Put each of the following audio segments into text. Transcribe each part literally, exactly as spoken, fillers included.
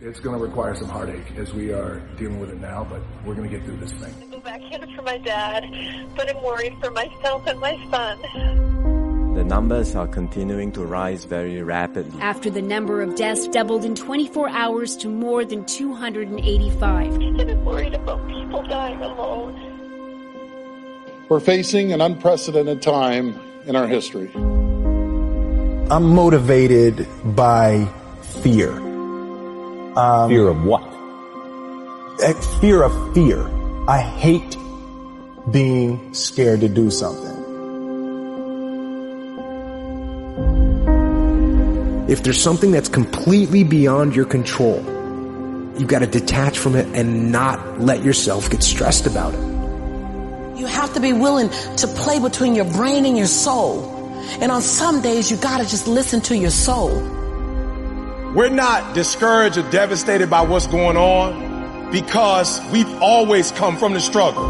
It's going to require some heartache as we are dealing with it now, but we're going to get through this thing. I feel backhanded for my dad, but I'm worried for myself and my son. The numbers are continuing to rise very rapidly. After the number of deaths doubled in twenty-four hours to more than two hundred eighty-five. I'm worried about people dying alone. We're facing an unprecedented time in our history. I'm motivated by fear. Um, fear of what? Fear of fear. I hate being scared to do something. If there's something that's completely beyond your control, you've got to detach from it and not let yourself get stressed about it. You have to be willing to play between your brain and your soul. And on some days, you got to just listen to your soul. We're not discouraged or devastated by what's going on because we've always come from the struggle.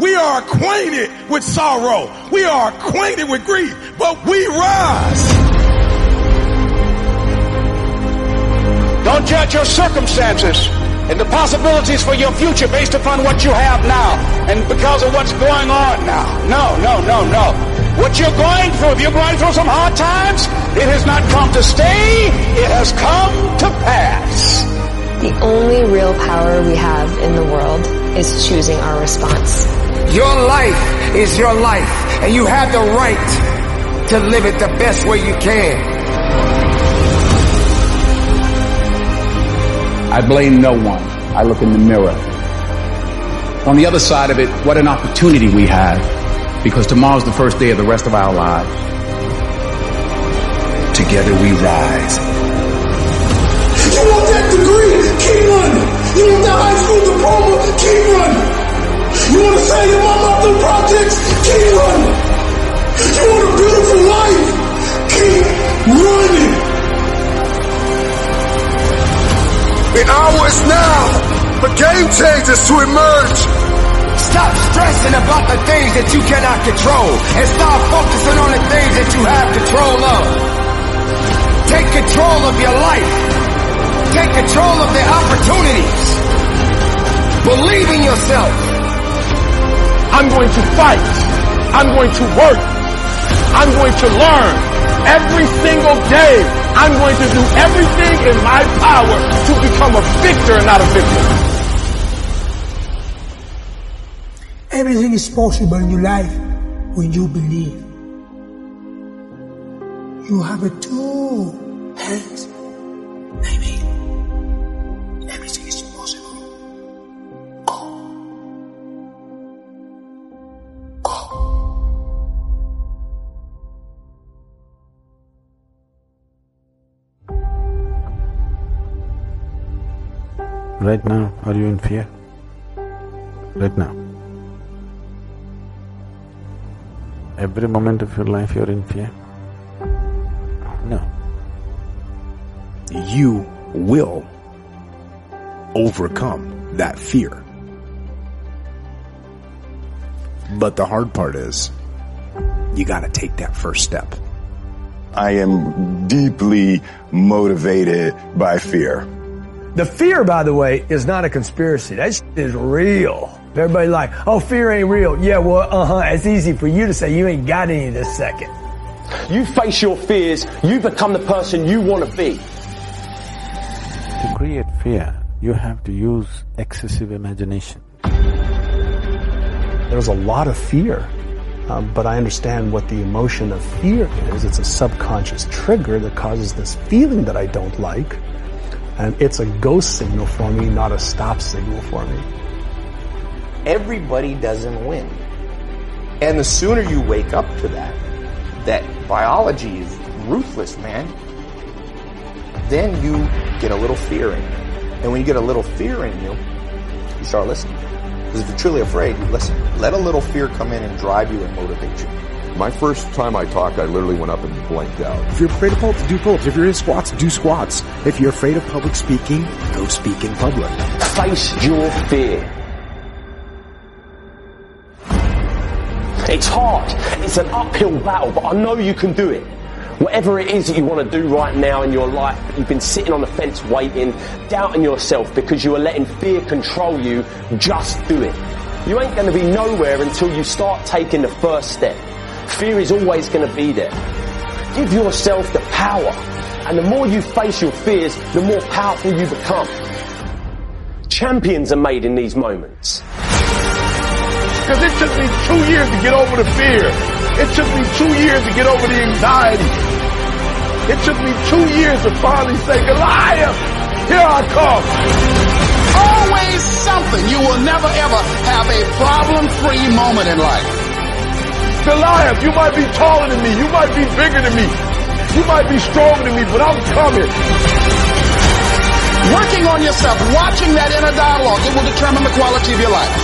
We are acquainted with sorrow. We are acquainted with grief, but we rise. Don't judge your circumstances and the possibilities for your future based upon what you have now and because of what's going on now. No, no, no, no. What you're going through, if you're going through some hard times, it has not come to stay, it has come to pass. The only real power we have in the world is choosing our response. Your life is your life, and you have the right to live it the best way you can. I blame no one. I look in the mirror. On the other side of it, what an opportunity we have. Because tomorrow's the first day of the rest of our lives. Together we rise. You want that degree? Keep running. You want that high school diploma? Keep running. You want to save your mama through projects? Keep running. You want a beautiful life? Keep running. The hour is now for game changers to emerge. Stop stressing about the things that you cannot control and start focusing on the things that you have control of. Take control of your life. Take control of the opportunities. Believe in yourself. I'm going to fight. I'm going to work. I'm going to learn. Every single day, I'm going to do everything in my power to become a victor and not a victim. Everything is possible in your life when you believe. You have two hands. I mean, everything is possible. Go. Go. Right now, are you in fear? Right now. Every moment of your life you're in fear? No. You will overcome that fear. But the hard part is, you gotta take that first step. I am deeply motivated by fear. The fear, by the way, is not a conspiracy. That shit is real. Everybody's like, oh, fear ain't real. Yeah, well, uh-huh, it's easy for you to say you ain't got any this second. You face your fears, you become the person you want to be. To create fear, you have to use excessive imagination. There's a lot of fear, um, but I understand what the emotion of fear is. It's a subconscious trigger that causes this feeling that I don't like, and it's a ghost signal for me, not a stop signal for me. Everybody doesn't win. And the sooner you wake up to that, that biology is ruthless, man, then you get a little fear in you. And when you get a little fear in you, you start listening. Because if you're truly afraid, you listen. Let a little fear come in and drive you and motivate you. My first time I talked, I literally went up and blanked out. If you're afraid of pull-ups, do pull-ups. If you're in squats, do squats. If you're afraid of public speaking, go speak in public. Face your fear. It's hard, it's an uphill battle, but I know you can do it. Whatever it is that you want to do right now in your life, but you've been sitting on the fence waiting, doubting yourself because you are letting fear control you, just do it. You ain't going to be nowhere until you start taking the first step. Fear is always going to be there. Give yourself the power. And the more you face your fears, the more powerful you become. Champions are made in these moments. Because it took me two years to get over the fear. It took me two years to get over the anxiety. It took me two years to finally say, Goliath, here I come. Always something. You will never ever have a problem-free moment in life. Goliath, you might be taller than me. You might be bigger than me. You might be stronger than me, but I'm coming. Working on yourself, watching that inner dialogue, it will determine the quality of your life.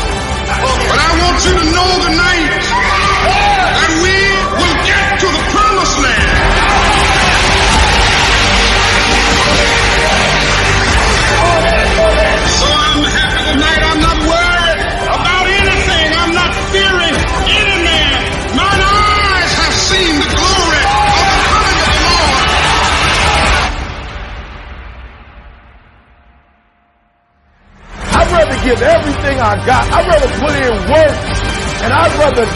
But I want you to know tonight that we will get to the promised land. So I'm happy tonight. I'm not worried about anything. I'm not fearing any man. Mine eyes have seen the glory. Give everything I got. I'd rather put in work, and I'd rather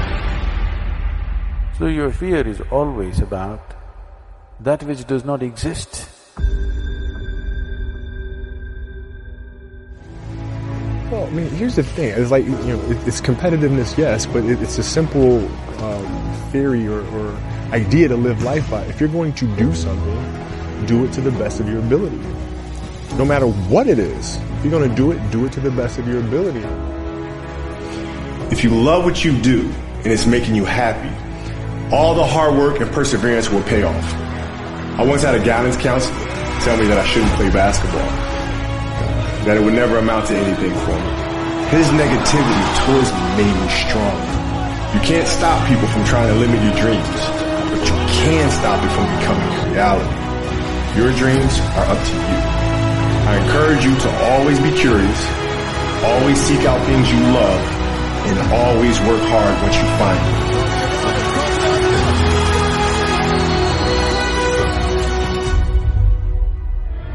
die trying. So your fear is always about that which does not exist. Well, I mean, here's the thing. It's like, you know, it's competitiveness, yes, but it's a simple um, theory or, or idea to live life by. If you're going to do something, do it to the best of your ability. No matter what it is, if you're going to do it, do it to the best of your ability. If you love what you do and it's making you happy, all the hard work and perseverance will pay off. I once had a guidance counselor tell me that I shouldn't play basketball, that it would never amount to anything for me. His negativity towards me made me strong. You can't stop people from trying to limit your dreams, but you can stop it from becoming a reality. Your dreams are up to you. I encourage you to always be curious, always seek out things you love, and always work hard once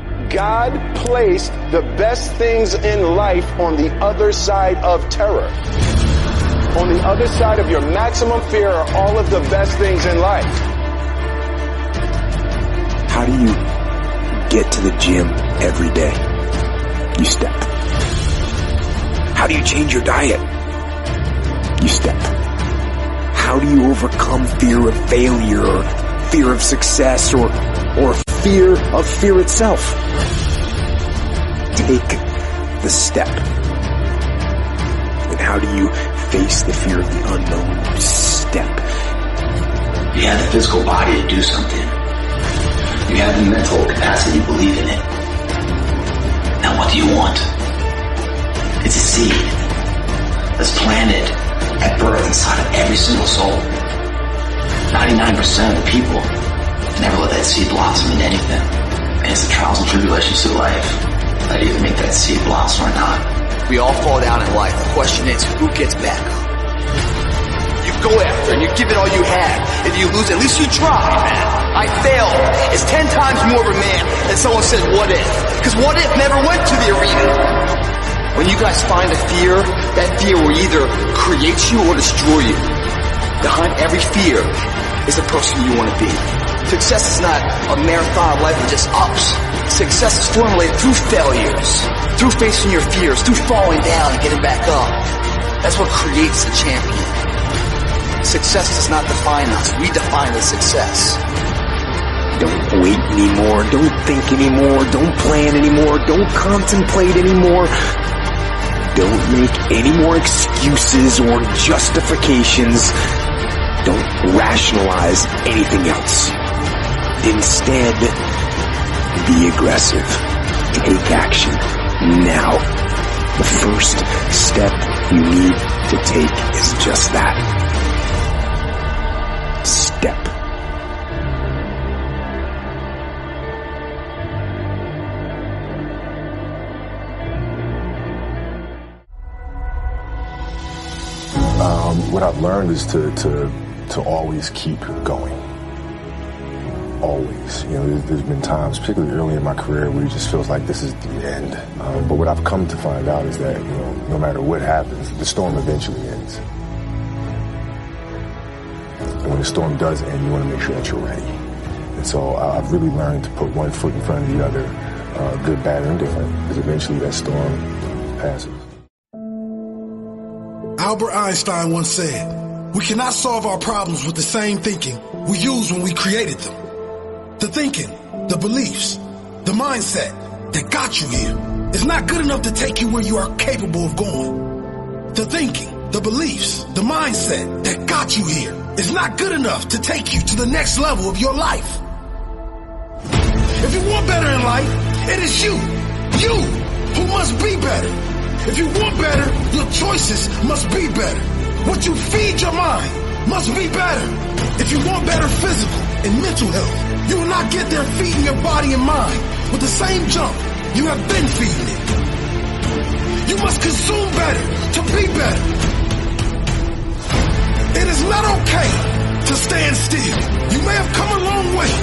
you find it. God placed the best things in life on the other side of terror. On the other side of your maximum fear are all of the best things in life. How do you get to the gym every day? You step. How do you change your diet? You step. How do you overcome fear of failure or fear of success or, or fear of fear itself? Take the step. And how do you face the fear of the unknown? Step. You have the physical body to do something. You have the mental capacity to believe in it. Now what do you want? It's a seed that's planted at birth inside of every single soul. ninety-nine percent of the people never let that seed blossom into anything. And it's the trials and tribulations of life that either make that seed blossom or not. We all fall down in life. The question is, who gets back up? Go after and you give it all you have. If you lose, at least you try, man. I failed. It's ten times more of a man than someone said, what if? Because what if never went to the arena. When you guys find a fear, that fear will either create you or destroy you. Behind every fear is the person you want to be. Success is not a marathon of life with just ups. Success is formulated through failures, through facing your fears, through falling down and getting back up. That's what creates a champion. Success does not define us. We define the success. Don't wait anymore. Don't think anymore. Don't plan anymore. Don't contemplate anymore. Don't make any more excuses or justifications. Don't rationalize anything else. Instead, be aggressive. Take action now. The first step you need to take is just that. Step. Um, what I've learned is to, to, to always keep going. always. You know, there's, there's been times, particularly early in my career, where it just feels like this is the end. Um, but what I've come to find out is that, you know, no matter what happens, the storm eventually ends. And when the storm does end, you want to make sure that you're ready. And so I've really learned to put one foot in front of the other, uh, good, bad, or indifferent, because eventually that storm passes. Albert Einstein once said, "We cannot solve our problems with the same thinking we used when we created them." The thinking, the beliefs, the mindset that got you here is not good enough to take you where you are capable of going. The thinking, the beliefs, the mindset that got you here is not good enough to take you to the next level of your life. If you want better in life, it is you, you, who must be better. If you want better, your choices must be better. What you feed your mind must be better. If you want better physical and mental health, you will not get there feeding your body and mind with the same junk you have been feeding it. You must consume better to be better. It is not okay to stand still. You may have come a long way,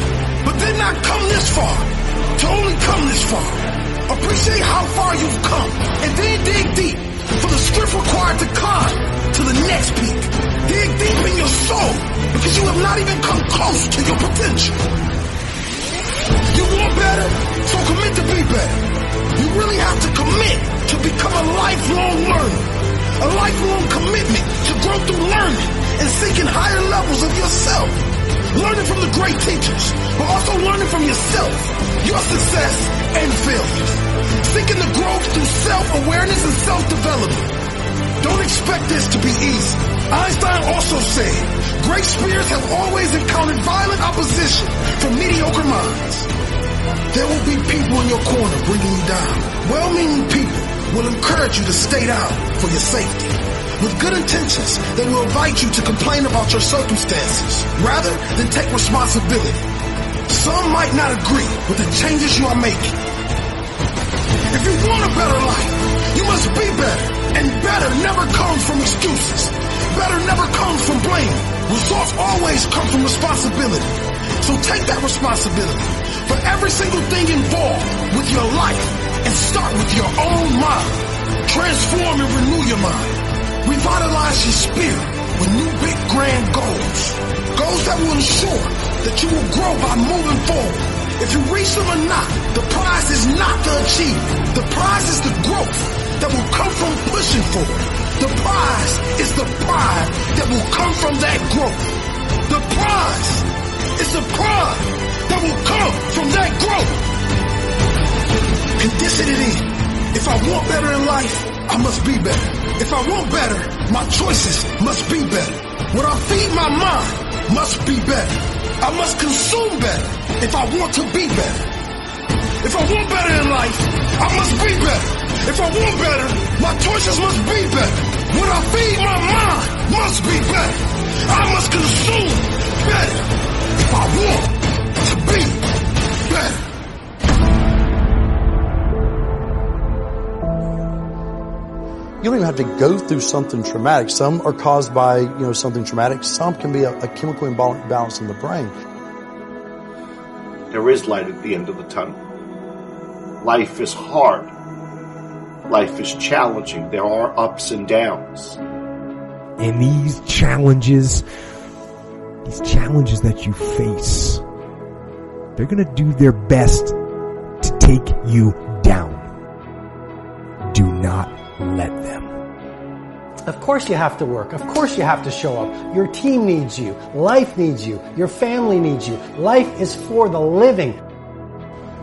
but did not come this far to only come this far. Appreciate how far you've come and then dig deep for the strength required to climb to the next peak. Dig deep in your soul because you have not even come close to your potential. You want better, so commit to be better. You really have to commit to become a lifelong learner. A lifelong commitment to grow through learning and seeking higher levels of yourself. Learning from the great teachers, but also learning from yourself, your success and failures. Seeking the growth through self-awareness and self-development. Don't expect this to be easy. Einstein also said, "Great spirits have always encountered violent opposition from mediocre minds." There will be people in your corner bringing you down. Well-meaning people will encourage you to stay down for your safety. With good intentions, they will invite you to complain about your circumstances rather than take responsibility. Some might not agree with the changes you are making. If you want a better life, you must be better, and better never comes from excuses. Better never comes from blame. Results always come from responsibility. So take that responsibility for every single thing involved with your life and start with your own mind. Transform and renew your mind. Revitalize your spirit with new big grand goals. Goals that will ensure that you will grow by moving forward. If you reach them or not, the prize is not the achievement. The prize is the growth that will come from pushing for it. The prize is the pride that will come from that growth. The prize is the pride that will come from that growth. Condition it in. If I want better in life, I must be better. If I want better, my choices must be better. What I feed my mind must be better. I must consume better if I want to be better. If I want better in life, I must be better. If I want better, my choices must be better. What I feed my mind must be better. I must consume better if I want to be better. You don't even have to go through something traumatic. Some are caused by, you know, something traumatic. Some can be a, a chemical imbalance in the brain. There is light at the end of the tunnel. Life is hard. Life is challenging. There are ups and downs. And these challenges, these challenges that you face, they're going to do their best to take you down. Do not let them. Of course you have to work. Of course you have to show up. Your team needs you. Life needs you. Your family needs you. Life is for the living.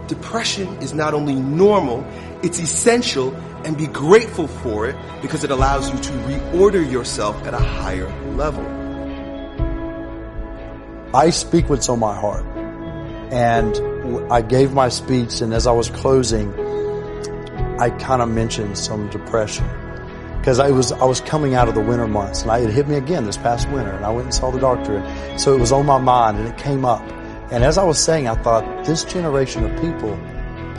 Depression is not only normal, it's essential, and be grateful for it because it allows you to reorder yourself at a higher level. I speak what's on my heart. And I gave my speech, and as I was closing, I kind of mentioned some depression because I was I was coming out of the winter months, and I, it hit me again this past winter, and I went and saw the doctor, and so it was on my mind, and it came up. And as I was saying, I thought, this generation of people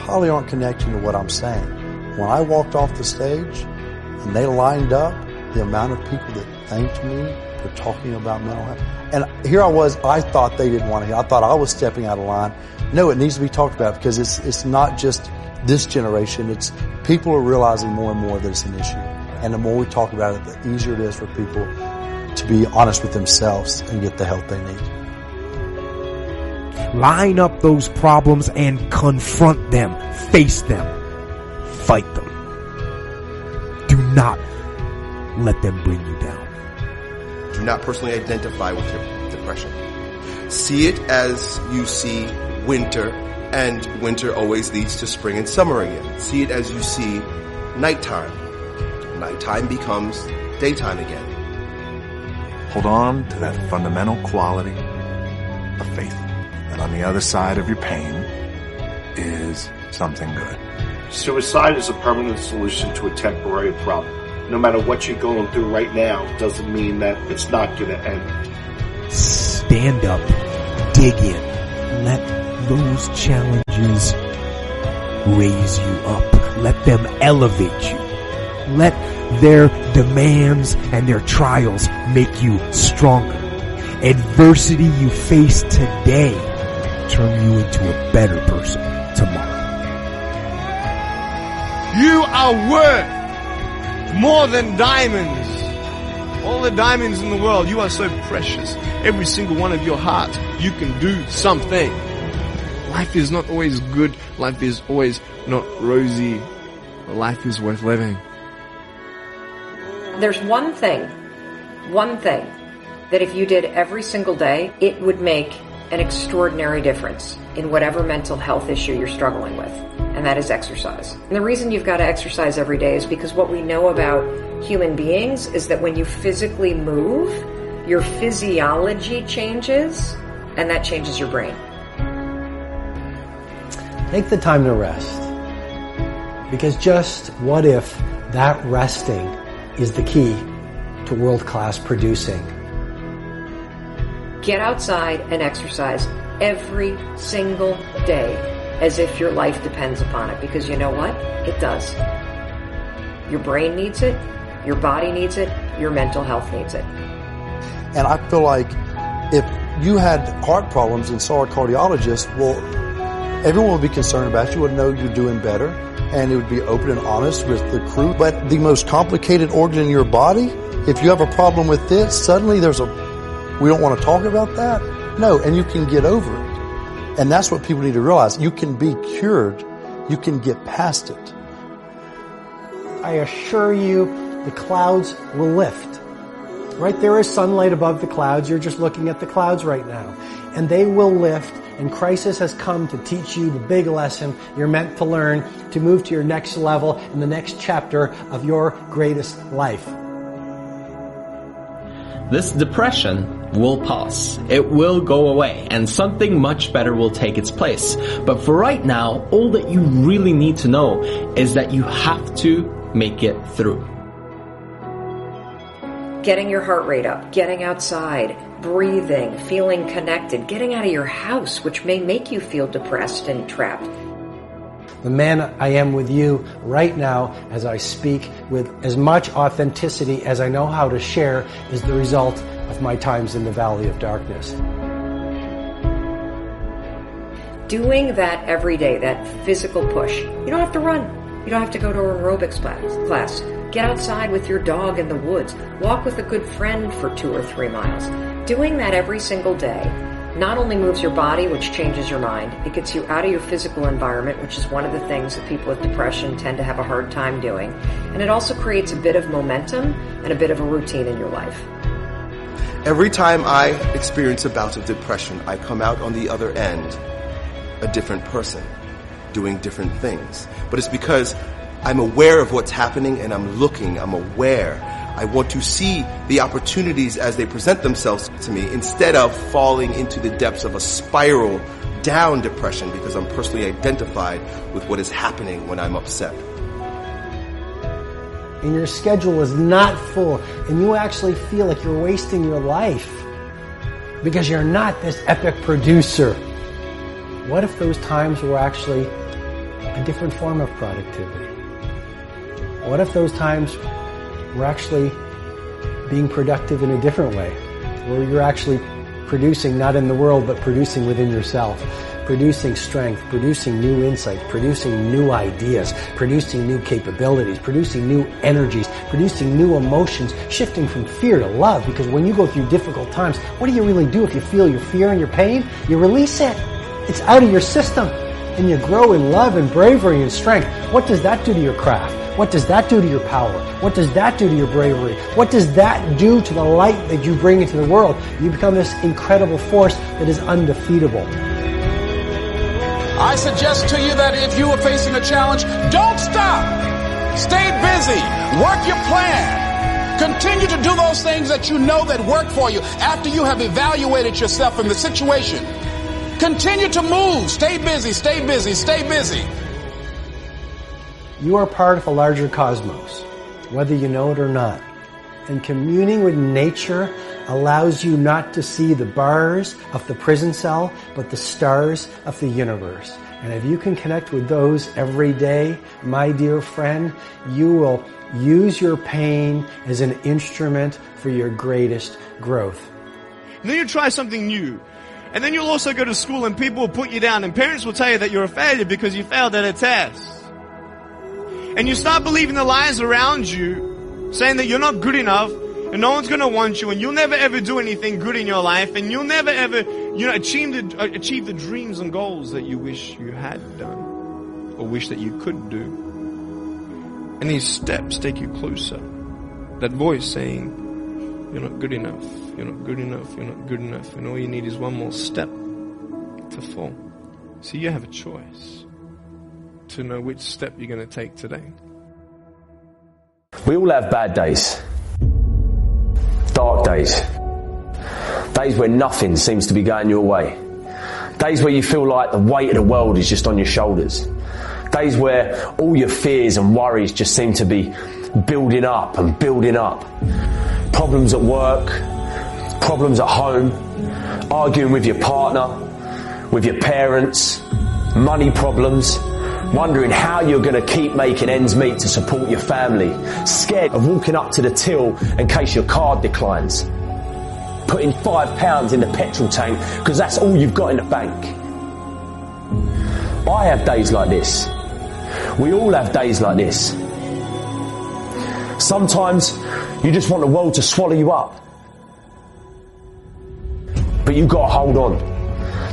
probably aren't connecting to what I'm saying. When I walked off the stage and they lined up, the amount of people that thanked me for talking about mental health. And here I was, I thought they didn't want to hear. I thought I was stepping out of line. No, it needs to be talked about because it's it's not just this generation. It's people are realizing more and more that it's an issue. And the more we talk about it, the easier it is for people to be honest with themselves and get the help they need. Line up those problems and confront them. Face them. Fight them. Do not let them bring you down. Do not personally identify with your depression. See it as you see winter, and winter always leads to spring and summer again. See it as you see nighttime. Nighttime becomes daytime again. Hold on to that fundamental quality of faith that on the other side of your pain is something good. Suicide is a permanent solution to a temporary problem. No matter what you're going through right now, doesn't mean that it's not going to end. Stand up, dig in, let those challenges raise you up. Let them elevate you. Let their demands and their trials make you stronger. Adversity you face today turn you into a better person tomorrow. You are worth more than diamonds. All the diamonds in the world. You are so precious. Every single one of your hearts, you can do something. Life is not always good. Life is always not rosy. But life is worth living. There's one thing, one thing that if you did every single day, it would make an extraordinary difference in whatever mental health issue you're struggling with, and that is exercise. And the reason you've got to exercise every day is because what we know about human beings is that when you physically move, your physiology changes, and that changes your brain. Take the time to rest, because just what if that resting is the key to world-class producing? Get outside and exercise every single day as if your life depends upon it, because you know what? It does. Your brain needs it, your body needs it, your mental health needs it. And I feel like if you had heart problems and saw a cardiologist, well, everyone would be concerned about you, would know you're doing better, and it would be open and honest with the crew. But the most complicated organ in your body, if you have a problem with it, suddenly there's a we don't want to talk about that. No, and you can get over it. And that's what people need to realize. You can be cured. You can get past it. I assure you, the clouds will lift. Right? There is sunlight above the clouds. You're just looking at the clouds right now. And they will lift. And crisis has come to teach you the big lesson you're meant to learn to move to your next level in the next chapter of your greatest life. This depression will pass. It will go away, and something much better will take its place. But for right now, all that you really need to know is that you have to make it through. Getting your heart rate up, getting outside, breathing, feeling connected, getting out of your house, which may make you feel depressed and trapped. The man I am with you right now, as I speak with as much authenticity as I know how to share, is the result of my times in the valley of darkness. Doing that every day, that physical push. You don't have to run. You don't have to go to an aerobics class. Get outside with your dog in the woods. Walk with a good friend for two or three miles. Doing that every single day not only moves your body, which changes your mind, it gets you out of your physical environment, which is one of the things that people with depression tend to have a hard time doing. And it also creates a bit of momentum and a bit of a routine in your life. Every time I experience a bout of depression, I come out on the other end a different person, doing different things. But it's because I'm aware of what's happening and I'm looking, I'm aware. I want to see the opportunities as they present themselves to me instead of falling into the depths of a spiral down depression because I'm personally identified with what is happening when I'm upset. And your schedule is not full and you actually feel like you're wasting your life because you're not this epic producer. What if those times were actually a different form of productivity? What if those times were actually being productive in a different way, where you're actually producing not in the world, but producing within yourself, producing strength, producing new insights, producing new ideas, producing new capabilities, producing new energies, producing new emotions, shifting from fear to love. Because when you go through difficult times, what do you really do if you feel your fear and your pain? You release it. It's out of your system. And you grow in love and bravery and strength. What does that do to your craft? What does that do to your power? What does that do to your bravery? What does that do to the light that you bring into the world? You become this incredible force that is undefeatable. I suggest to you that if you are facing a challenge, don't stop. Stay busy. Work your plan. Continue to do those things that you know that work for you after you have evaluated yourself in the situation. Continue to move. Stay busy, stay busy, stay busy. You are part of a larger cosmos, whether you know it or not. And communing with nature allows you not to see the bars of the prison cell, but the stars of the universe. And if you can connect with those every day, my dear friend, you will use your pain as an instrument for your greatest growth. Then you try something new. And then you'll also go to school and people will put you down and parents will tell you that you're a failure because you failed at a test. And you start believing the lies around you, saying that you're not good enough and no one's going to want you and you'll never ever do anything good in your life and you'll never ever, you know, achieve the, achieve the dreams and goals that you wish you had done or wish that you could do. And these steps take you closer. That voice saying, you're not good enough, you're not good enough, you're not good enough, and all you need is one more step to fall. So you have a choice to know which step you're going to take today. We all have bad days, dark days, days where nothing seems to be going your way, days where you feel like the weight of the world is just on your shoulders, days where all your fears and worries just seem to be building up and building up. Problems at work, problems at home, arguing with your partner, with your parents, money problems, wondering how you're going to keep making ends meet to support your family, scared of walking up to the till in case your card declines, putting five pounds in the petrol tank because that's all you've got in the bank. I have days like this. We all have days like this. Sometimes you just want the world to swallow you up. But you've got to hold on.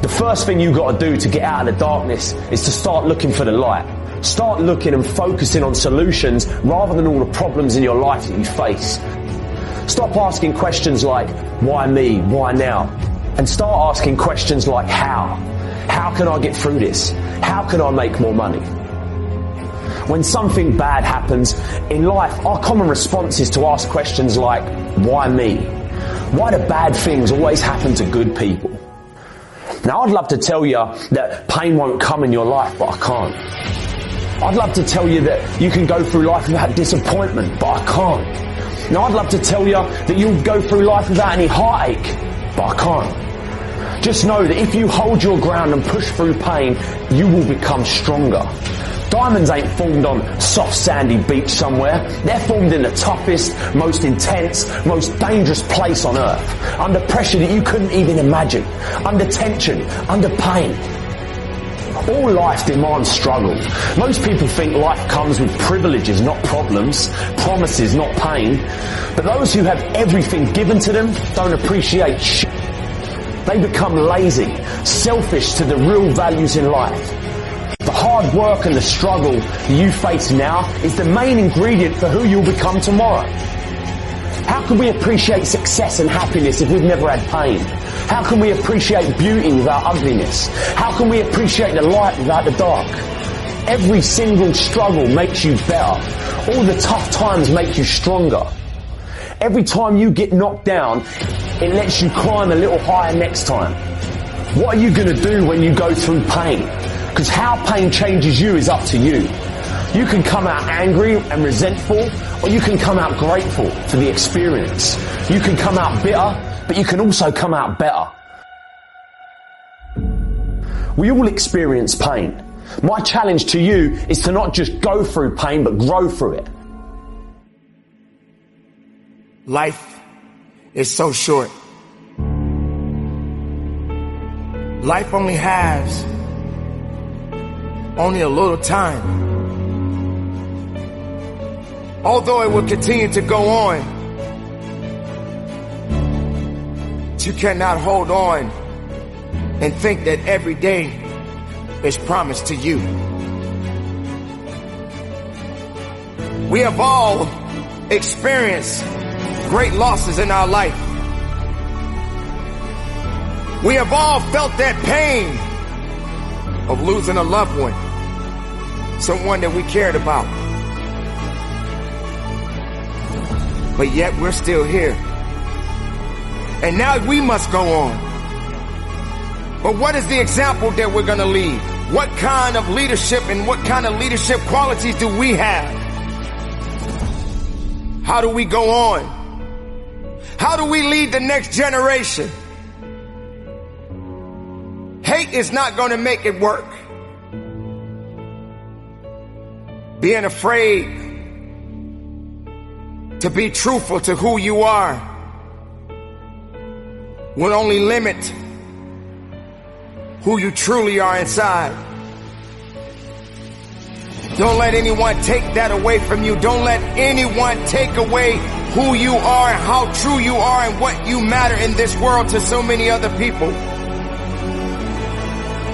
The first thing you've got to do to get out of the darkness is to start looking for the light. Start looking and focusing on solutions rather than all the problems in your life that you face. Stop asking questions like, why me? Why now? And start asking questions like, how? How can I get through this? How can I make more money? When something bad happens in life, our common response is to ask questions like, why me? Why do bad things always happen to good people? Now, I'd love to tell you that pain won't come in your life, but I can't. I'd love to tell you that you can go through life without disappointment, but I can't. Now, I'd love to tell you that you'll go through life without any heartache, but I can't. Just know that if you hold your ground and push through pain, you will become stronger. Diamonds ain't formed on soft sandy beach somewhere. They're formed in the toughest, most intense, most dangerous place on earth. Under pressure that you couldn't even imagine. Under tension, under pain. All life demands struggle. Most people think life comes with privileges, not problems, promises, not pain. But those who have everything given to them don't appreciate shit. They become lazy, selfish to the real values in life. The hard work and the struggle you face now is the main ingredient for who you'll become tomorrow. How can we appreciate success and happiness if we've never had pain? How can we appreciate beauty without ugliness? How can we appreciate the light without the dark? Every single struggle makes you better. All the tough times make you stronger. Every time you get knocked down, it lets you climb a little higher next time. What are you going to do when you go through pain? Because how pain changes you is up to you. You can come out angry and resentful, or you can come out grateful for the experience. You can come out bitter, but you can also come out better. We all experience pain. My challenge to you is to not just go through pain, but grow through it. Life is so short. Life only has only a little time. Although it will continue to go on, you cannot hold on and think that every day is promised to you. We have all experienced great losses in our life. We have all felt that pain of losing a loved one, someone that we cared about. But yet we're still here. And now we must go on. But what is the example that we're going to leave? What kind of leadership and what kind of leadership qualities do we have? How do we go on? How do we lead the next generation? Hate is not going to make it work. Being afraid to be truthful to who you are will only limit who you truly are inside. Don't let anyone take that away from you. Don't let anyone take away who you are and how true you are and what you matter in this world to so many other people.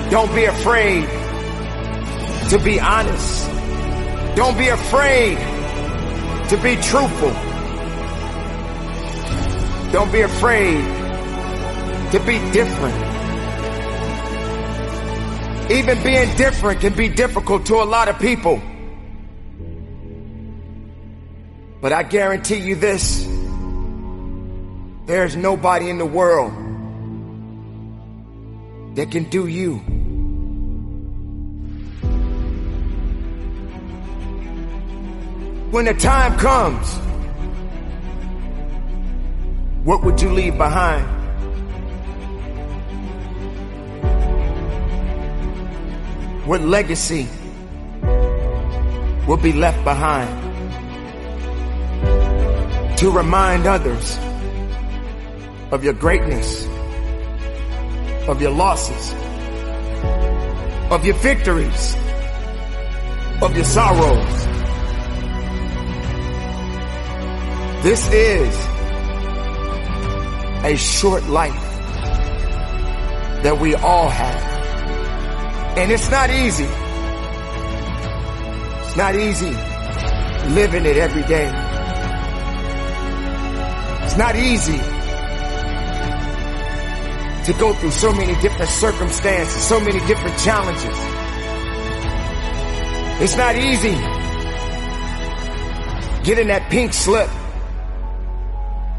Don't be afraid to be honest. Don't be afraid to be truthful. Don't be afraid to be different. Even being different can be difficult to a lot of people. But I guarantee you this, there's nobody in the world that can do you. When the time comes, what would you leave behind? What legacy will be left behind to remind others of your greatness, of your losses, of your victories, of your sorrows? This is a short life that we all have. And it's not easy. It's not easy living it every day. It's not easy to go through so many different circumstances, so many different challenges. It's not easy getting that pink slip,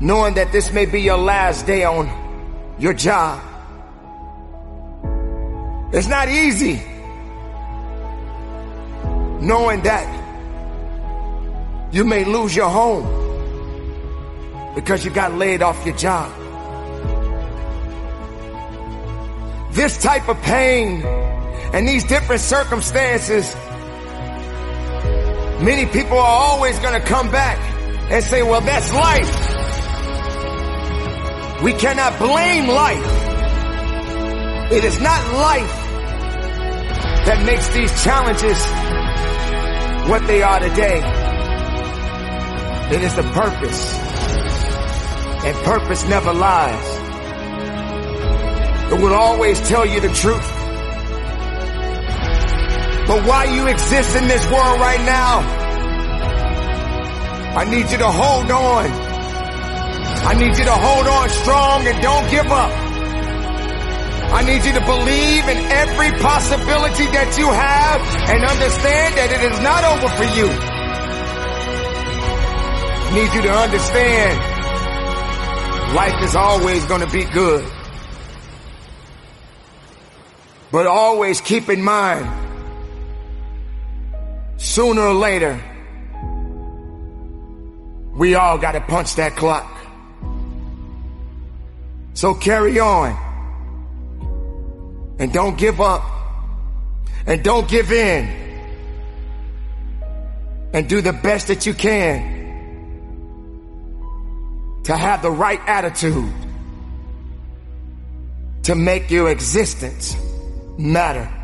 knowing that this may be your last day on your job. It's not easy knowing that you may lose your home because you got laid off your job. This type of pain and these different circumstances, many people are always going to come back and say, well, that's life. We cannot blame life. It is not life that makes these challenges what they are today. It is the purpose, and purpose never lies. It will always tell you the truth. But while you exist in this world right now, I need you to hold on. I need you to hold on strong and don't give up. I need you to believe in every possibility that you have and understand that it is not over for you. I need you to understand life is always going to be good. But always keep in mind, sooner or later, we all got to punch that clock. So carry on. And don't give up. And don't give in. And do the best that you can. to have the right attitude, to make your existence matter.